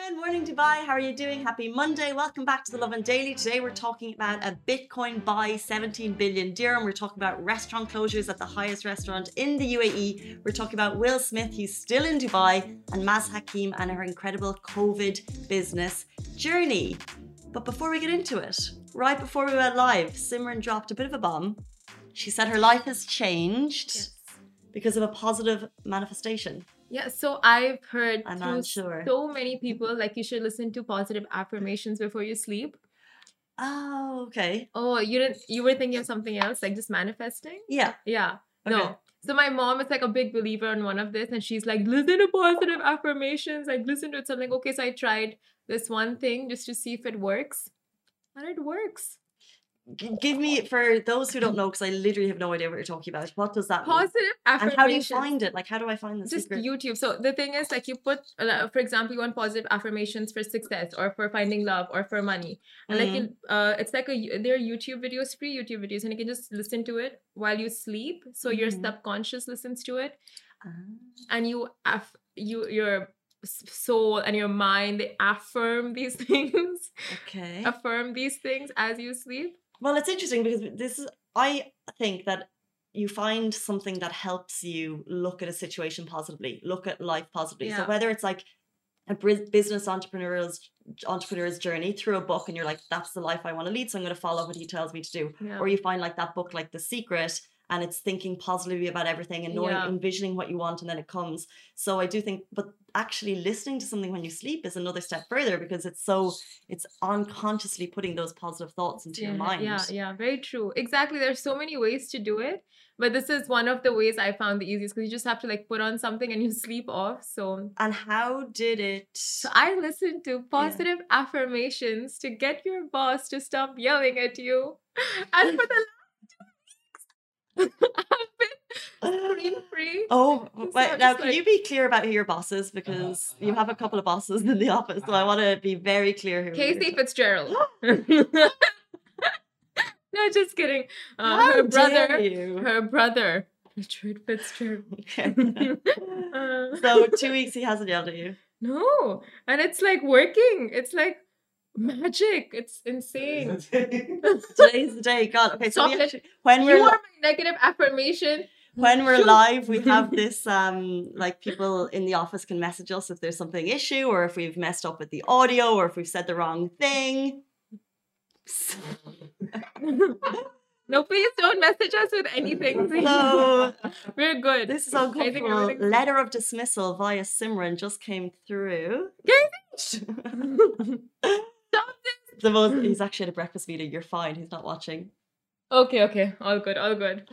Good morning, Dubai. How are you doing? Happy Monday. Welcome back to the Lovin Daily. Today, we're talking about a Bitcoin buy, 17 billion dirham. We're talking about restaurant closures at the highest restaurant in the UAE. We're talking about Will Smith, he's still in Dubai, and Maz Hakim and her incredible COVID business journey. But before we get into it, right before we went live, Simran dropped a bit of a bomb. She said her life has changed because of a positive manifestation. Yeah, so I've heard through so many people, like, you should listen to positive affirmations before you sleep. Oh, okay. Oh, you were thinking of something else, like just manifesting? Yeah. Yeah. Okay. No. So my mom is like a big believer in one of this, and she's like, listen to positive affirmations, like listen to it. So I'm like, okay, so I tried this one thing just to see if it works. And it works. Give me, for those who don't know, because I literally have no idea what you're talking about, what does that positive mean? Positive affirmation. And how do you find it? Like, how do I find this? Just secret? YouTube. So the thing is, like, you put, for example, you want positive affirmations for success or for finding love or for money. And like, it's like, there are YouTube videos, free YouTube videos, and you can just listen to it while you sleep. So your subconscious listens to it. And your soul and your mind, they affirm these things. Okay. Affirm these things as you sleep. Well, it's interesting because this is, I think that you find something that helps you look at a situation positively, look at life positively. Yeah. So whether it's like a business entrepreneur's journey through a book and you're like, that's the life I want to lead, so I'm going to follow what he tells me to do. Yeah. Or you find like that book, like The Secret, and it's thinking positively about everything and knowing, envisioning what you want, and then it comes. So I do think, but actually listening to something when you sleep is another step further, because it's so, it's unconsciously putting those positive thoughts into your mind. Yeah, yeah, very true. Exactly. There's so many ways to do it, but this is one of the ways I found the easiest, because you just have to like put on something and you sleep off. So. And how did it? So I listened to positive affirmations to get your boss to stop yelling at you. And for the I've been free. Oh, so wait, now can you be clear about who your boss is? Because you have a couple of bosses in the office, so I want to be very clear who. Casey Fitzgerald. No, just kidding. Her brother, Richard Fitzgerald. Okay. So 2 weeks he hasn't yelled at you. No, and it's like working. It's like magic. It's insane. Today's the day. God. Okay, so we actually, when we're, you are my negative affirmation. When we're live, we have this, like, people in the office can message us if there's something issue, or if we've messed up with the audio, or if we've said the wrong thing. No, please don't message us with anything. Please. So we're good. This is all good. Letter of dismissal via Simran just came through. The most, he's actually at a breakfast meeting. You're fine. He's not watching. Okay. All good. Okay,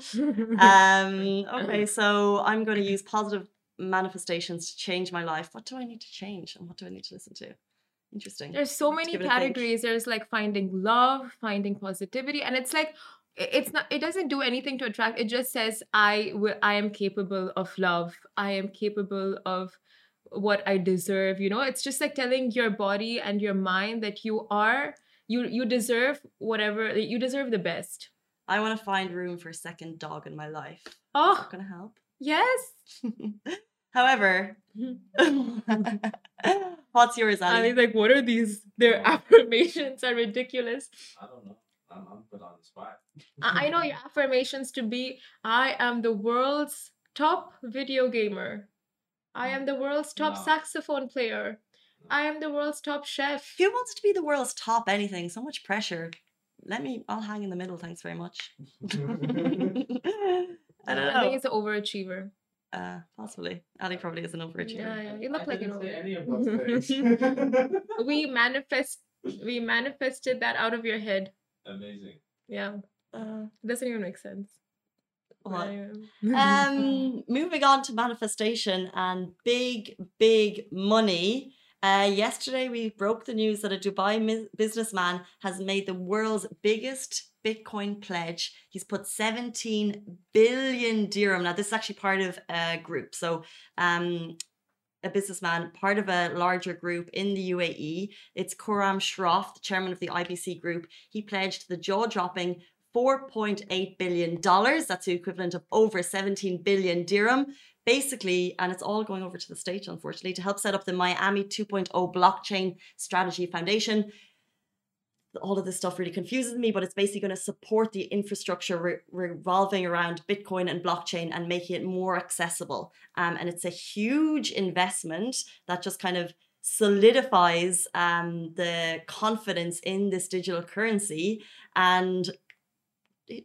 so I'm going to use positive manifestations to change my life. What do I need to change, and what do I need to listen to? Interesting. There's so many categories. There's like finding love, finding positivity, and it's like, it's not, it doesn't do anything to attract. It just says, I am capable of love. I am capable of what I deserve, you know. It's just like telling your body and your mind that you deserve whatever, you deserve the best. I want to find room for a second dog in my life. Oh, is that gonna help? Yes. However, what's yours, Ali? Ali's like, what are these? Their affirmations are ridiculous. I don't know. I'm put on the spot. I know your affirmations to be, I am the world's top video gamer. I am the world's top saxophone player. I am the world's top chef. Who wants to be the world's top anything? So much pressure. I'll hang in the middle. Thanks very much. I don't know. I think it's an overachiever. Possibly. Ali probably is an overachiever. Yeah. You look an overachiever. We manifested that out of your head. Amazing. Yeah. Doesn't even make sense. Moving on to manifestation and big money. Yesterday we broke the news that a Dubai businessman has made the world's biggest Bitcoin pledge. He's put 17 billion dirham. Now this is actually part of a group. So a businessman, part of a larger group in the UAE. It's Karam Shroff, the chairman of the IBC group. He pledged the jaw-dropping $4.8 billion. That's the equivalent of over 17 billion dirham. Basically, and it's all going over to the States, unfortunately, to help set up the Miami 2.0 blockchain strategy foundation. All of this stuff really confuses me, but it's basically going to support the infrastructure revolving around Bitcoin and blockchain and making it more accessible. And it's a huge investment that just kind of solidifies the confidence in this digital currency. And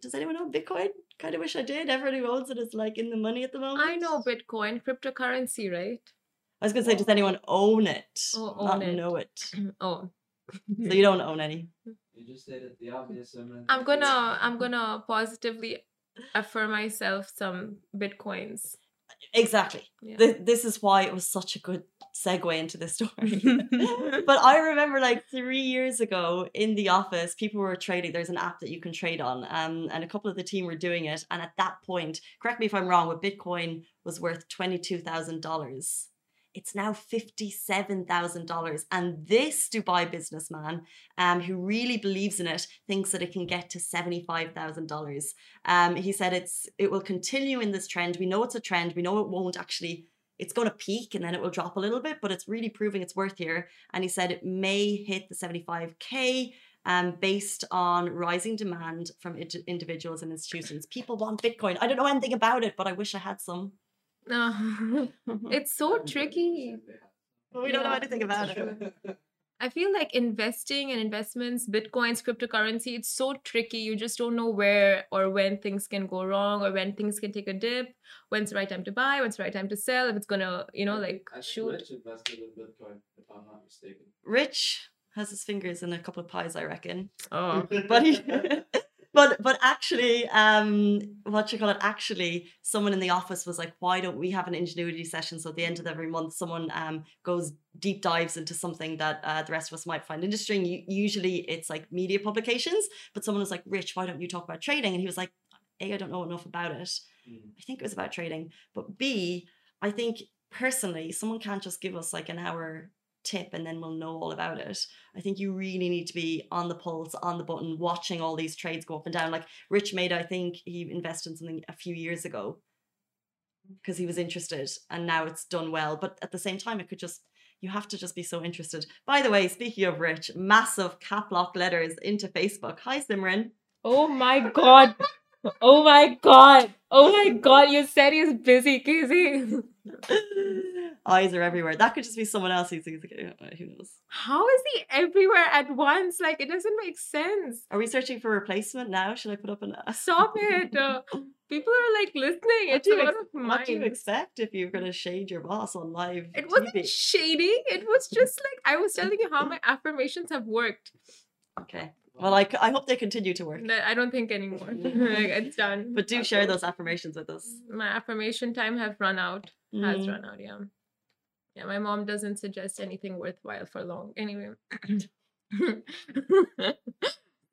does anyone own Bitcoin? Kind of wish I did. Everybody who owns it is like in the money at the moment. I know Bitcoin, cryptocurrency, right? I was going to say, does anyone own it? Oh, own Not it. Know it. Oh. So you don't own any. You just stated the obvious. I'm gonna positively affirm myself some Bitcoins. Exactly. Yeah. This is why it was such a good segue into this story. But I remember like 3 years ago in the office, people were trading. There's an app that you can trade on. And a couple of the team were doing it. And at that point, correct me if I'm wrong, but Bitcoin was worth $22,000. It's now $57,000. And this Dubai businessman who really believes in it thinks that it can get to $75,000. He said it will continue in this trend. We know it's a trend. We know it won't actually, it's going to peak and then it will drop a little bit, but it's really proving its worth here. And he said it may hit the 75K based on rising demand from individuals and institutions. People want Bitcoin. I don't know anything about it, but I wish I had some. No, it's so tricky. We don't know anything about it. I feel like investing and investments, Bitcoins, cryptocurrency, it's so tricky. You just don't know where or when things can go wrong or when things can take a dip, when's the right time to buy, when's the right time to sell, if it's going to, shoot. Rich invested in Bitcoin, if I'm not mistaken. Rich has his fingers in a couple of pies, I reckon. Oh. But actually, someone in the office was like, why don't we have an ingenuity session? So at the end of every month, someone goes deep dives into something that the rest of us might find interesting. Usually it's like media publications, but someone was like, Rich, why don't you talk about trading? And he was like, A, I don't know enough about it. I think it was about trading. But B, I think personally, someone can't just give us like an hour tip and then we'll know all about it. I think you really need to be on the pulse, on the button, watching all these trades go up and down. Like Rich made, I think he invested in something a few years ago because he was interested and now it's done well. But at the same time, you have to just be so interested. By the way, speaking of Rich, massive cap lock letters into Facebook. Hi, Simran. Oh my God. Oh my God. Oh my God. You said he's busy, KZ. Eyes are everywhere. That could just be someone else who knows. How is he everywhere at once? Like, it doesn't make sense. Are we searching for a replacement now? Should I put up an Stop it. People are like listening. What do you expect if you're going to shade your boss on live TV? It wasn't shading. It was just like, I was telling you how my affirmations have worked. Okay. Well, I hope they continue to work. I don't think anymore. It's done. But do share those affirmations with us. My affirmation time has run out, yeah. Yeah, my mom doesn't suggest anything worthwhile for long. Anyway.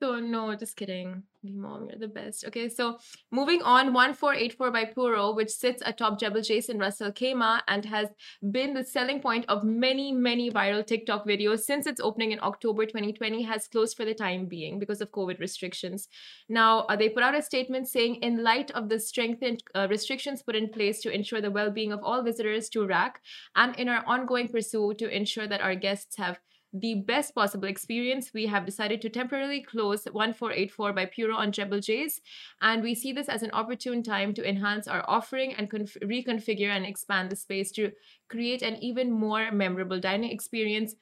So, no, just kidding. Mom, you're the best. Okay, so moving on, 1484 by Puro, which sits atop Jebel Jais in Ras Al Khaimah and has been the selling point of many, many viral TikTok videos since its opening in October 2020, has closed for the time being because of COVID restrictions. Now, they put out a statement saying, in light of the strengthened restrictions put in place to ensure the well-being of all visitors to RAK and in our ongoing pursuit to ensure that our guests have the best possible experience, we have decided to temporarily close 1484 by Puro on Jebel Jais, and we see this as an opportune time to enhance our offering and reconfigure and expand the space to create an even more memorable dining experience.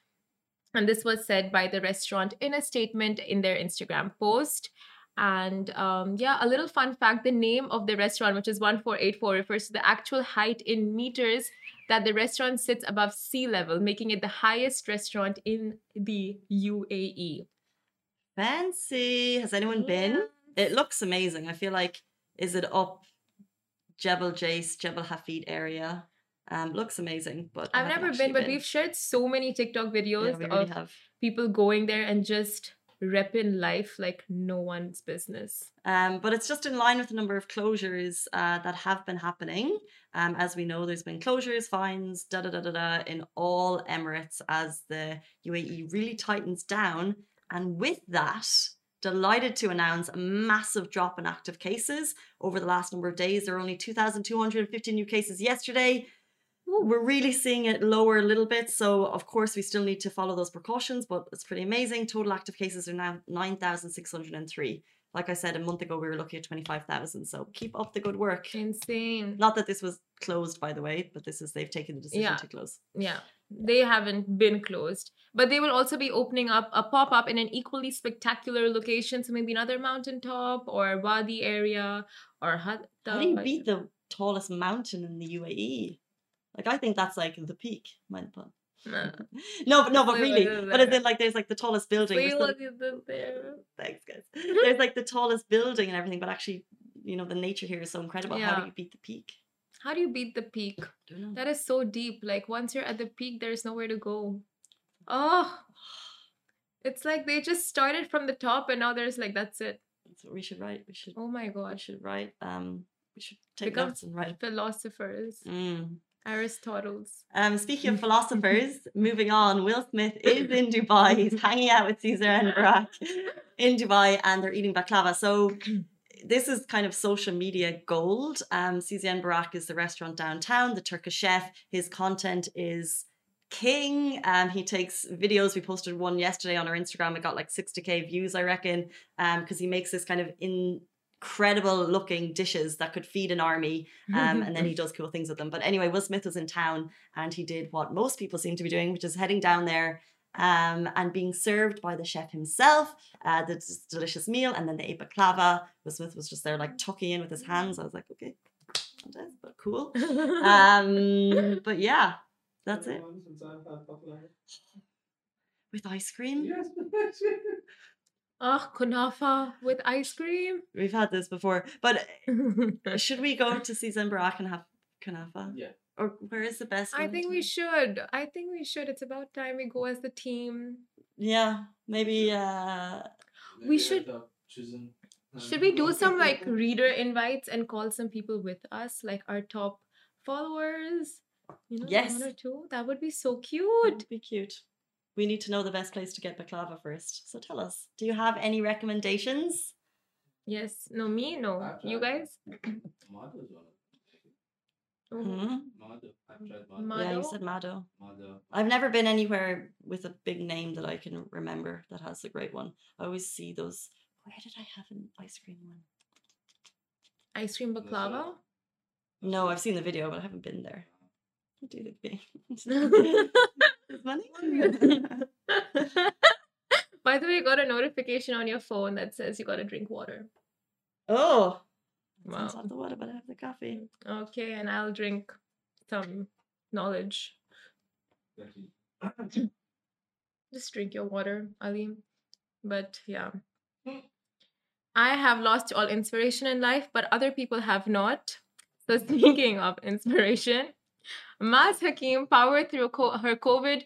And this was said by the restaurant in a statement in their Instagram post. And a little fun fact, the name of the restaurant, which is 1484, refers to the actual height in meters that the restaurant sits above sea level, making it the highest restaurant in the UAE. Fancy. Has anyone been? It looks amazing. I feel like, is it up Jebel Jais, Jebel Hafid area? Looks amazing. But I've never been, but we've shared so many TikTok videos of people going there and just repping life like no one's business. But it's just in line with the number of closures that have been happening. As we know, there's been closures, fines, in all Emirates as the UAE really tightens down. And with that, delighted to announce a massive drop in active cases over the last number of days. There were only 2,250 new cases yesterday. We're really seeing it lower a little bit. So, of course, we still need to follow those precautions, but it's pretty amazing. Total active cases are now 9,603. Like I said, a month ago, we were looking at 25,000. So keep up the good work. Insane. Not that this was closed, by the way, but this is they've taken the decision to close. Yeah, they haven't been closed. But they will also be opening up a pop-up in an equally spectacular location. So maybe another mountaintop or Wadi area or Hatta. How do you beat the tallest mountain in the UAE? Like, I think that's like the peak. Mind pun. No, but really. But it's like there's like the tallest building. Thanks, guys. There's like the tallest building and everything, but actually, you know, the nature here is so incredible. Yeah. How do you beat the peak? How do you beat the peak? I don't know. That is so deep. Like, once you're at the peak, there's nowhere to go. Oh, it's like they just started from the top and now there's like, that's it. That's what we should write. We should. Oh my God. We should write. We should take notes and write. Philosophers. Aristotle's. Speaking of philosophers, moving on, Will Smith is in Dubai. He's hanging out with CZN Burak in Dubai and they're eating baklava. So this is kind of social media gold. CZN Burak is the restaurant downtown, the Turkish chef. His content is king. He takes videos. We posted one yesterday on our Instagram. It got like 60k views, I reckon, because he makes this kind of incredible looking dishes that could feed an army, and then he does cool things with them. But anyway, Will Smith was in town and he did what most people seem to be doing, which is heading down there and being served by the chef himself, the delicious meal, and then they ate baklava. Will Smith was just there like tucking in with his hands. I was like, okay, but cool. But yeah, that's it. With ice cream? Yes, with ice cream. Oh, kunafa with ice cream. We've had this before, but should we go to CZN Burak and have kunafa? Yeah. Or where is the best? I think we should. It's about time we go as the team. Yeah, maybe. We should. Should we do some like reader invites and call some people with us, like our top followers? You know, yes. One or two. That would be so cute. That would be cute. We need to know the best place to get baklava first. So tell us, do you have any recommendations? Yes. No, me? No. You guys? Mado's one. Mado. I've tried Mado. Mado. Yeah, you said Mado. Mado. I've never been anywhere with a big name that I can remember that has a great one. I always see those. Where did I have an ice cream one? Ice cream baklava? No, I've seen the video, but I haven't been there. What do they money? By the way, you got a notification on your phone that says you got to drink water. Oh, wow. It's not the water, but I have the coffee. Okay, and I'll drink some knowledge. Just drink your water, Ali. But yeah, I have lost all inspiration in life, but other people have not. So speaking of inspiration, Maz Hakim powered through her COVID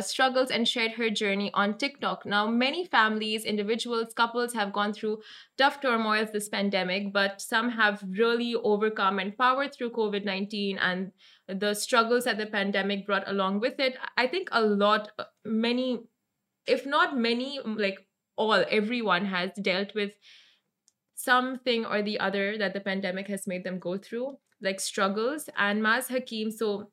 struggles and shared her journey on TikTok. Now, many families, individuals, couples have gone through tough turmoils this pandemic, but some have really overcome and powered through COVID-19 and the struggles that the pandemic brought along with it. I think everyone has dealt with something or the other that the pandemic has made them go through. Like struggles. And Maz Hakim, so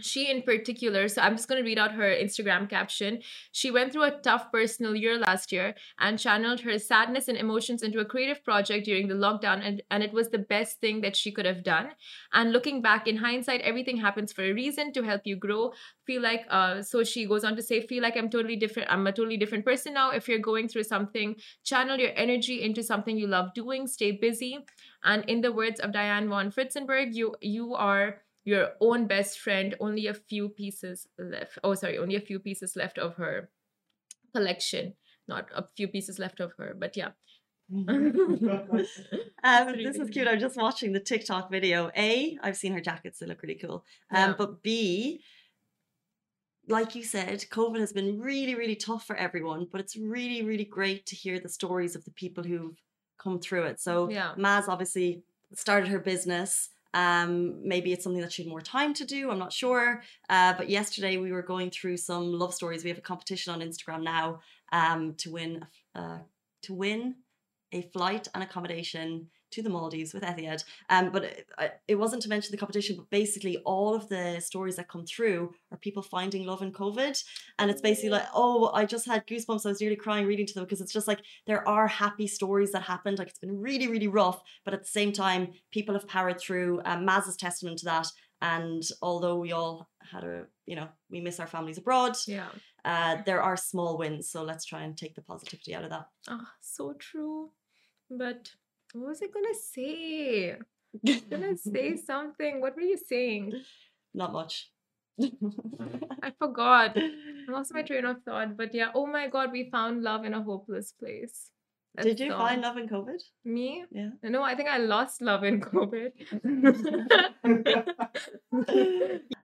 she in particular, so I'm just going to read out her Instagram caption. She went through a tough personal year last year and channeled her sadness and emotions into a creative project during the lockdown, and it was the best thing that she could have done. And looking back in hindsight, everything happens for a reason to help you grow. Feel like, so she goes on to say, feel like I'm a totally different person now. If you're going through something, channel your energy into something you love doing, stay busy. And in the words of Diane von Furstenberg, you are your own best friend, only a few pieces left of her collection. Not a few pieces left of her, but yeah. This is cute. I'm just watching the TikTok video. A, I've seen her jackets. They look really cool. But B, like you said, COVID has been really, really tough for everyone, but it's really, really great to hear the stories of the people who've come through it. So yeah. Maz obviously started her business. Maybe it's something that she had more time to do, I'm not sure. But yesterday we were going through some love stories. We have a competition on Instagram now to win a flight and accommodation to the Maldives with Etihad. But it wasn't to mention the competition, but basically all of the stories that come through are people finding love in COVID. And it's basically like, oh, I just had goosebumps. I was nearly crying reading to them, because it's just like, there are happy stories that happened. Like, it's been really, really rough, but at the same time, people have powered through. Maz is testament to that. And although we all had a, you know, we miss our families abroad. Yeah. There are small wins. So let's try and take the positivity out of that. Oh, so true. But what was I gonna say? I was gonna say something. What were you saying? Not much. I forgot. I lost my train of thought. But yeah, oh my God, we found love in a hopeless place. That's Did you dumb. Find love in COVID? Me? Yeah. No, I think I lost love in COVID.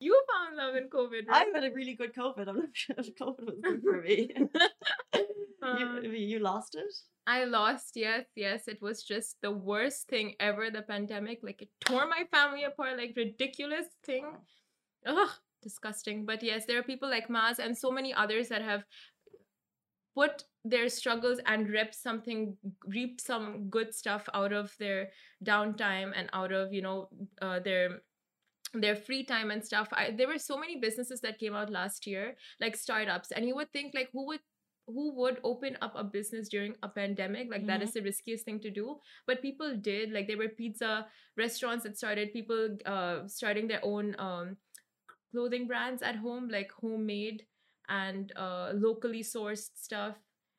You found love in COVID, right? I've had a really good COVID. I'm not sure if COVID was good for me. You lost it? I lost, yes. It was just the worst thing ever, the pandemic. Like, it tore my family apart, like, ridiculous thing. Ugh, disgusting. But yes, there are people like Maz and so many others that have put their struggles and reap some good stuff out of their downtime and out of, you know, their free time and stuff. There were so many businesses that came out last year, like startups, and you would think, like, who would open up a business during a pandemic? Like, mm-hmm. That is the riskiest thing to do, but people did. Like, there were pizza restaurants that started, people starting their own clothing brands at home, like homemade and locally sourced stuff.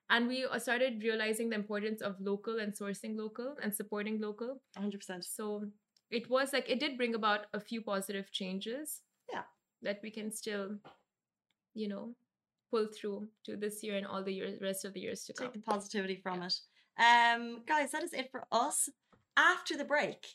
And we started realizing the importance of local and sourcing local and supporting local. 100%. So it was like, it did bring about a few positive changes. Yeah. That we can still, you know, pull through to this year and all the rest of the years to come. Take the positivity from it. Guys, that is it for us. After the break,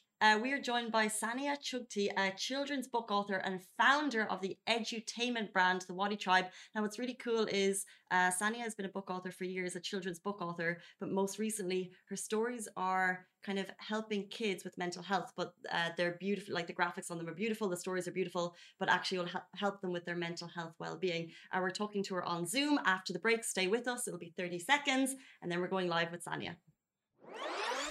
we are joined by Sania Chughtai, a children's book author and founder of the edutainment brand, the Wadi Tribe. Now, what's really cool is Sania has been a book author for years, a children's book author, but most recently her stories are kind of helping kids with mental health, but they're beautiful. Like, the graphics on them are beautiful, the stories are beautiful, but actually will help them with their mental health well-being. We're talking to her on Zoom after the break. Stay with us. It'll be 30 seconds, and then we're going live with Sania.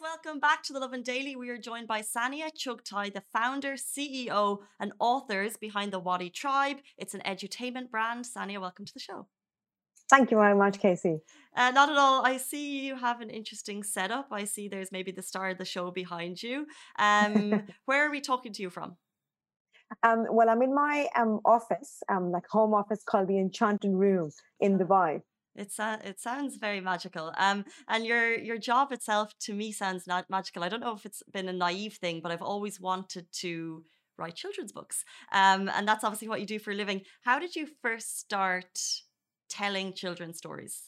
Welcome back to the Lovin Daily. We are joined by Sania Chughtai, the founder, CEO, and authors behind the Wadi Tribe. It's an edutainment brand. Sania, welcome to the show. Thank you very much, Casey. Not at all. I see you have an interesting setup. I see there's maybe the star of the show behind you. Where are we talking to you from? Well, I'm in my office, like home office, called the Enchanted Room in Dubai. It sounds very magical. And your job itself to me sounds not magical. I don't know if it's been a naive thing, but I've always wanted to write children's books. And that's obviously what you do for a living. How did you first start telling children's stories?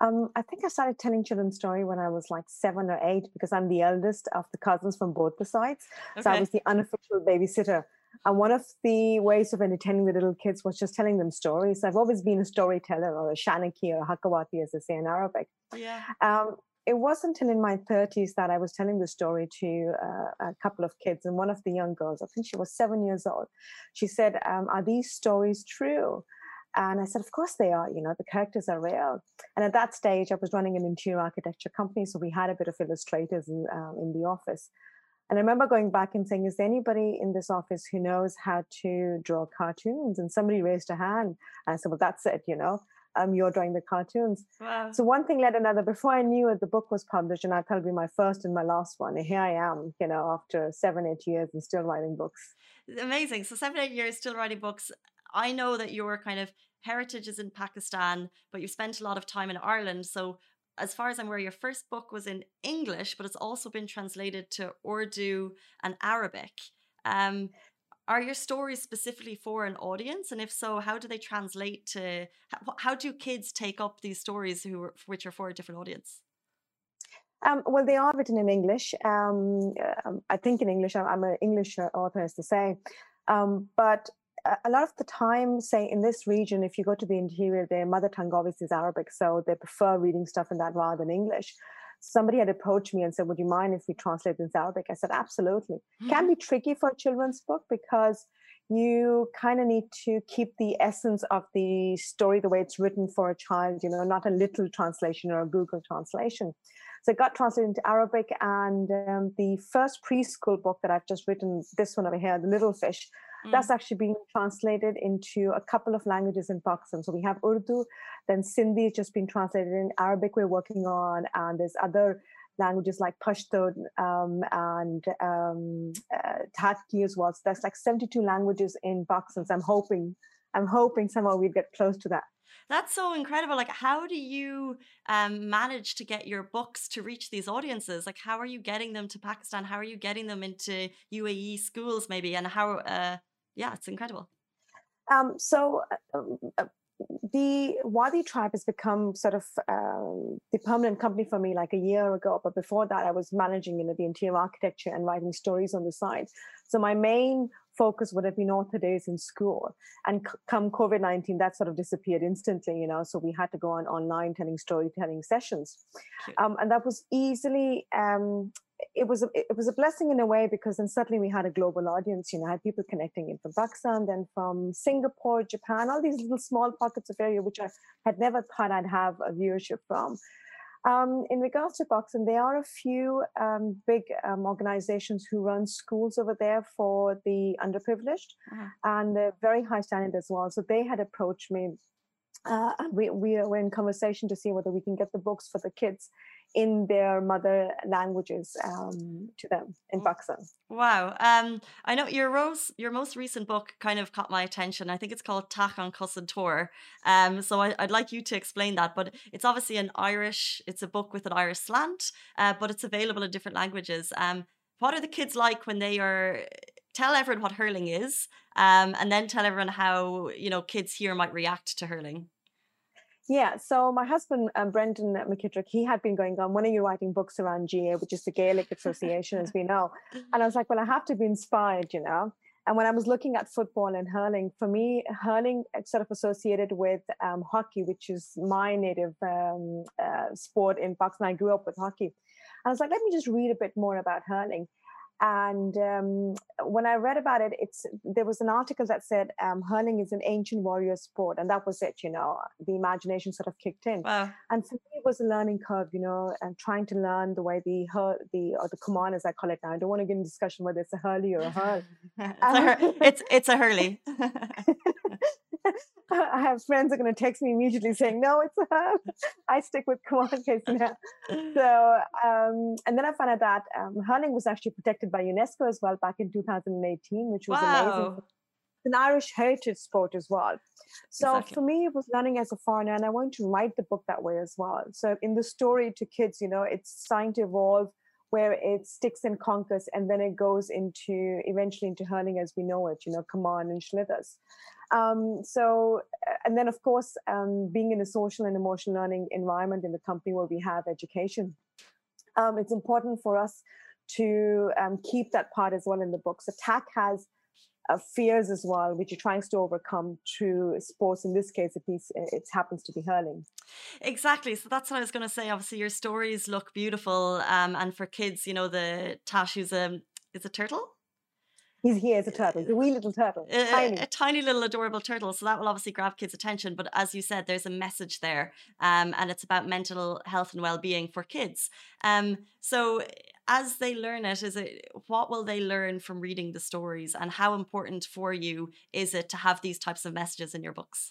I think I started telling children's story when I was like 7 or 8, because I'm the eldest of the cousins from both the sides. Okay. So I was the unofficial babysitter. And one of the ways of entertaining the little kids was just telling them stories. I've always been a storyteller, or a Shanaki or a Hakawati, as they say in Arabic. Yeah. It wasn't until in my 30s that I was telling the story to a couple of kids. And one of the young girls, I think she was 7 years old, she said, are these stories true? And I said, of course they are, you know, the characters are real. And at that stage, I was running an interior architecture company. So we had a bit of illustrators in the office. And I remember going back and saying, is there anybody in this office who knows how to draw cartoons? And somebody raised a hand. And I said, well, that's it, you know, you're drawing the cartoons. Wow. So one thing led another. Before I knew it, the book was published, and I thought it'd be my first and my last one. And here I am, you know, after 7, 8 years and still writing books. Amazing. So 7, 8 years, still writing books. I know that your kind of heritage is in Pakistan, but you've spent a lot of time in Ireland. So as far as I'm aware, your first book was in English, but it's also been translated to Urdu and Arabic. Are your stories specifically for an audience? And if so, how do they translate to, how do kids take up these stories which are for a different audience? Well, they are written in English. I think in English, I'm an English author, as to say, but a lot of the time, say in this region, if you go to the interior, their mother tongue obviously is Arabic, so they prefer reading stuff in that rather than English. Somebody had approached me and said, would you mind if we translate into Arabic? I said, absolutely. Mm-hmm. Can be tricky for a children's book, because you kind of need to keep the essence of the story the way it's written for a child, you know, not a literal translation or a Google translation. So it got translated into Arabic, and the first preschool book that I've just written, this one over here, The Little Fish, that's actually been translated into a couple of languages in Pakistan. So we have Urdu, then Sindhi has just been translated in Arabic we're working on, and there's other languages like Pashto and Tatki as well. So that's like 72 languages in Pakistan. So I'm hoping somehow we'd get close to that. That's so incredible. Like, how do you manage to get your books to reach these audiences? Like, how are you getting them to Pakistan? How are you getting them into UAE schools maybe? And how, yeah, it's incredible. The Wadi Tribe has become sort of the permanent company for me like a year ago. But before that, I was managing, you know, the interior architecture and writing stories on the side. So my main focus would have been author days in school. And come COVID-19, that sort of disappeared instantly, you know. So we had to go on online telling storytelling sessions. And that was easily... It was a blessing in a way, because then suddenly we had a global audience. You know, I had people connecting in from Pakistan, then from Singapore, Japan, all these little small pockets of area which I had never thought I'd have a viewership from. In regards to Pakistan, there are a few big organizations who run schools over there for the underprivileged, and they're very high standard as well. So they had approached me. We were in conversation to see whether we can get the books for the kids in their mother languages to them in Pakistan. Wow. I know your most recent book kind of caught my attention. I think it's called Tách an Cuscentor. So I'd like you to explain that, but it's obviously an Irish, it's a book with an Irish slant, but it's available in different languages. What are the kids like when they are, tell everyone what hurling is, and then tell everyone how, you know, kids here might react to hurling. Yeah, so my husband, Brendan McKittrick, he had been going on, when are you writing books around GA, which is the Gaelic Association, as we know. And I was like, well, I have to be inspired, you know. And when I was looking at football and hurling, for me, hurling sort of associated with hockey, which is my native sport in Pakistan. I grew up with hockey. I was like, let me just read a bit more about hurling. And when I read about it, there was an article that said hurling is an ancient warrior sport. And that was it, you know, the imagination sort of kicked in. Wow. And for me, it was a learning curve, you know, and trying to learn the way the command, as I call it now. I don't want to get in discussion whether it's a hurley or a hurl. It's a hurley. I have friends who are going to text me immediately saying, no, it's a hurl. I stick with command case now. So, and then I found out that hurling was actually protected by UNESCO as well back in 2018, which was amazing. It's an Irish heritage sport as well. So for me, it was learning as a foreigner, and I wanted to write the book that way as well. So in the story to kids, you know, it's trying to evolve where it sticks and conquers, and then it goes into eventually into hurling as we know it, you know, command and slithers. So, and then of course, being in a social and emotional learning environment in the company where we have education, it's important for us to keep that part as well in the book. So TAC has fears as well, which you're trying to overcome through sports. In this case, it happens to be hurling. Exactly. So that's what I was going to say. Obviously, your stories look beautiful. And for kids, you know, the Tash, who's a turtle? He is a turtle. He's a wee little turtle. Tiny. A tiny little adorable turtle. So that will obviously grab kids' attention. But as you said, there's a message there. And it's about mental health and well-being for kids. So as they learn it, what will they learn from reading the stories? And how important for you is it to have these types of messages in your books?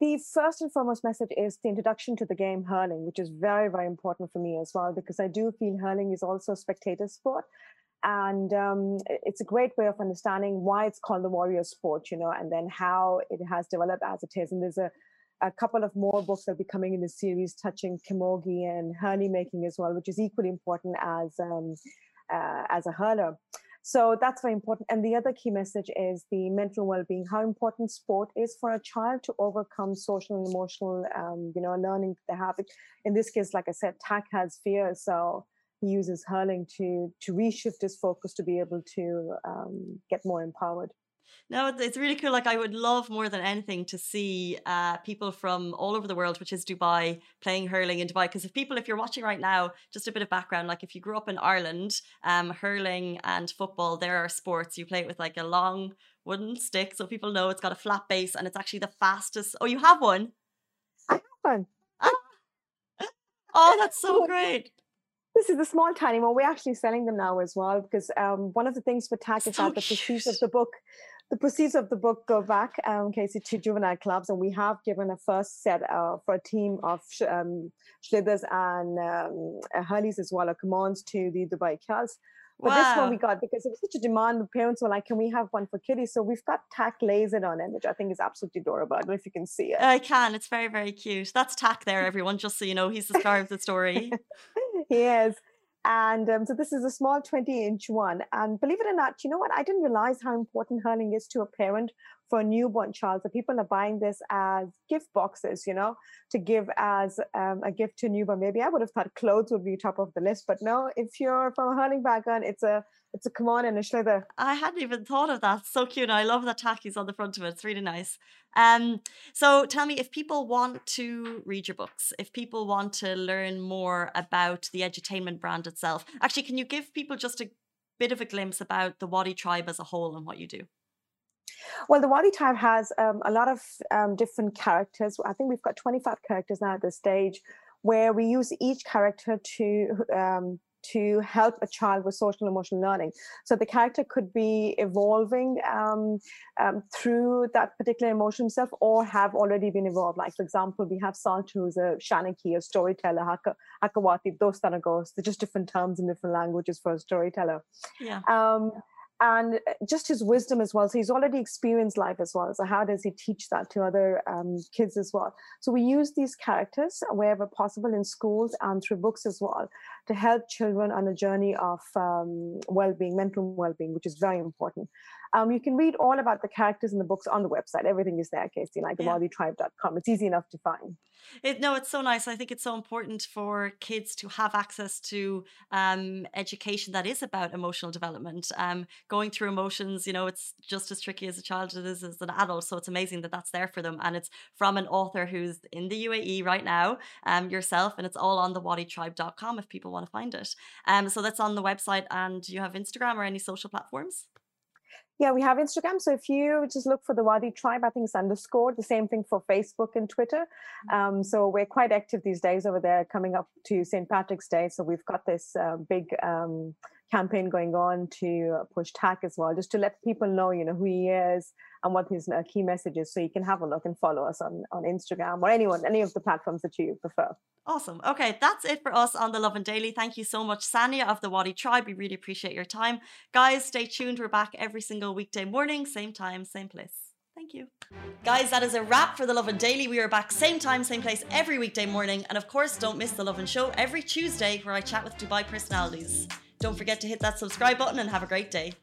The first and foremost message is the introduction to the game hurling, which is very, very important for me as well, because I do feel hurling is also a spectator sport. And it's a great way of understanding why it's called the warrior sport, you know, and then how it has developed as it is. And there's a couple of more books that will be coming in the series touching camogie and hurley making as well, which is equally important as a hurler. So that's very important. And the other key message is the mental well-being, how important sport is for a child to overcome social and emotional, you know, learning the habit. In this case, like I said, TAC has fear. So he uses hurling to reshift his focus to be able to get more empowered. No, it's really cool. Like, I would love more than anything to see people from all over the world, which is Dubai, playing hurling in Dubai. Because if you're watching right now, just a bit of background, like if you grew up in Ireland, hurling and football, there are sports. You play it with like a long wooden stick, so people know it's got a flat base, and it's actually the fastest. Oh, you have one? I have one. Oh, that's so great. This is the small, tiny one. We're actually selling them now as well, because one of the things for TAC is that the proceeds of the book, go back, Casey, to juvenile clubs, and we have given a first set for a team of Schlitters and Hurleys as well, or commands to the Dubai Kyals. But wow, this one we got because it was such a demand. The parents were like, can we have one for kiddies? So we've got TAC lasered on it, which I think is absolutely adorable. I don't know if you can see it. I can. It's very, very cute. That's TAC there, everyone, just so you know. He's the star of the story. He is. And so this is a small 20-inch one. And believe it or not, you know what? I didn't realize how important hurling is to a parent for a newborn child. So people are buying this as gift boxes, you know, to give as a gift to a newborn. Maybe I would have thought clothes would be top of the list, but no, if you're from a hurling background, it's a kimono and a shlither. I hadn't even thought of that. So cute. I love the tackies on the front of it. It's really nice. So tell me, if people want to read your books, if people want to learn more about the edutainment brand itself, actually, can you give people just a bit of a glimpse about the Wadi Tribe as a whole and what you do? Well, the Wadi Tribe has a lot of different characters. I think we've got 25 characters now at this stage, where we use each character to help a child with social and emotional learning. So the character could be evolving through that particular emotion himself, or have already been evolved. Like, for example, we have Santu, who's a Shanaki, a storyteller, Hakawati, those tanagos. They're just different terms in different languages for a storyteller. Yeah. And just his wisdom as well. So he's already experienced life as well. So how does he teach that to other kids as well? So we use these characters wherever possible in schools and through books as well to help children on a journey of well-being, mental well-being, which is very important. You can read all about the characters in the books on the website. Everything is there, Casey, like WadiTribe.com. It's easy enough to find. It's so nice. I think it's so important for kids to have access to education that is about emotional development. Going through emotions, you know, it's just as tricky as a child as an adult. So it's amazing that that's there for them. And it's from an author who's in the UAE right now, yourself, and it's all on the WadiTribe.com if people want to find it. So that's on the website. And do you have Instagram or any social platforms? Yeah, we have Instagram. So if you just look for the Wadi Tribe, I think it's _. The same thing for Facebook and Twitter. So we're quite active these days over there, coming up to St. Patrick's Day. So we've got this big campaign going on to push TAC as well, just to let people know, you know, who he is and what his key message is. So you can have a look and follow us on Instagram or any of the platforms that you prefer. Awesome. Okay, that's it for us on the Lovin Daily. Thank you so much, Sania of the Wadi Tribe. We really appreciate your time. Guys, stay tuned. We're back every single weekday morning, same time, same place. Thank you. Guys, that is a wrap for the Lovin Daily. We are back same time, same place every weekday morning. And of course, don't miss the Lovin Show every Tuesday, where I chat with Dubai personalities. Don't forget to hit that subscribe button and have a great day.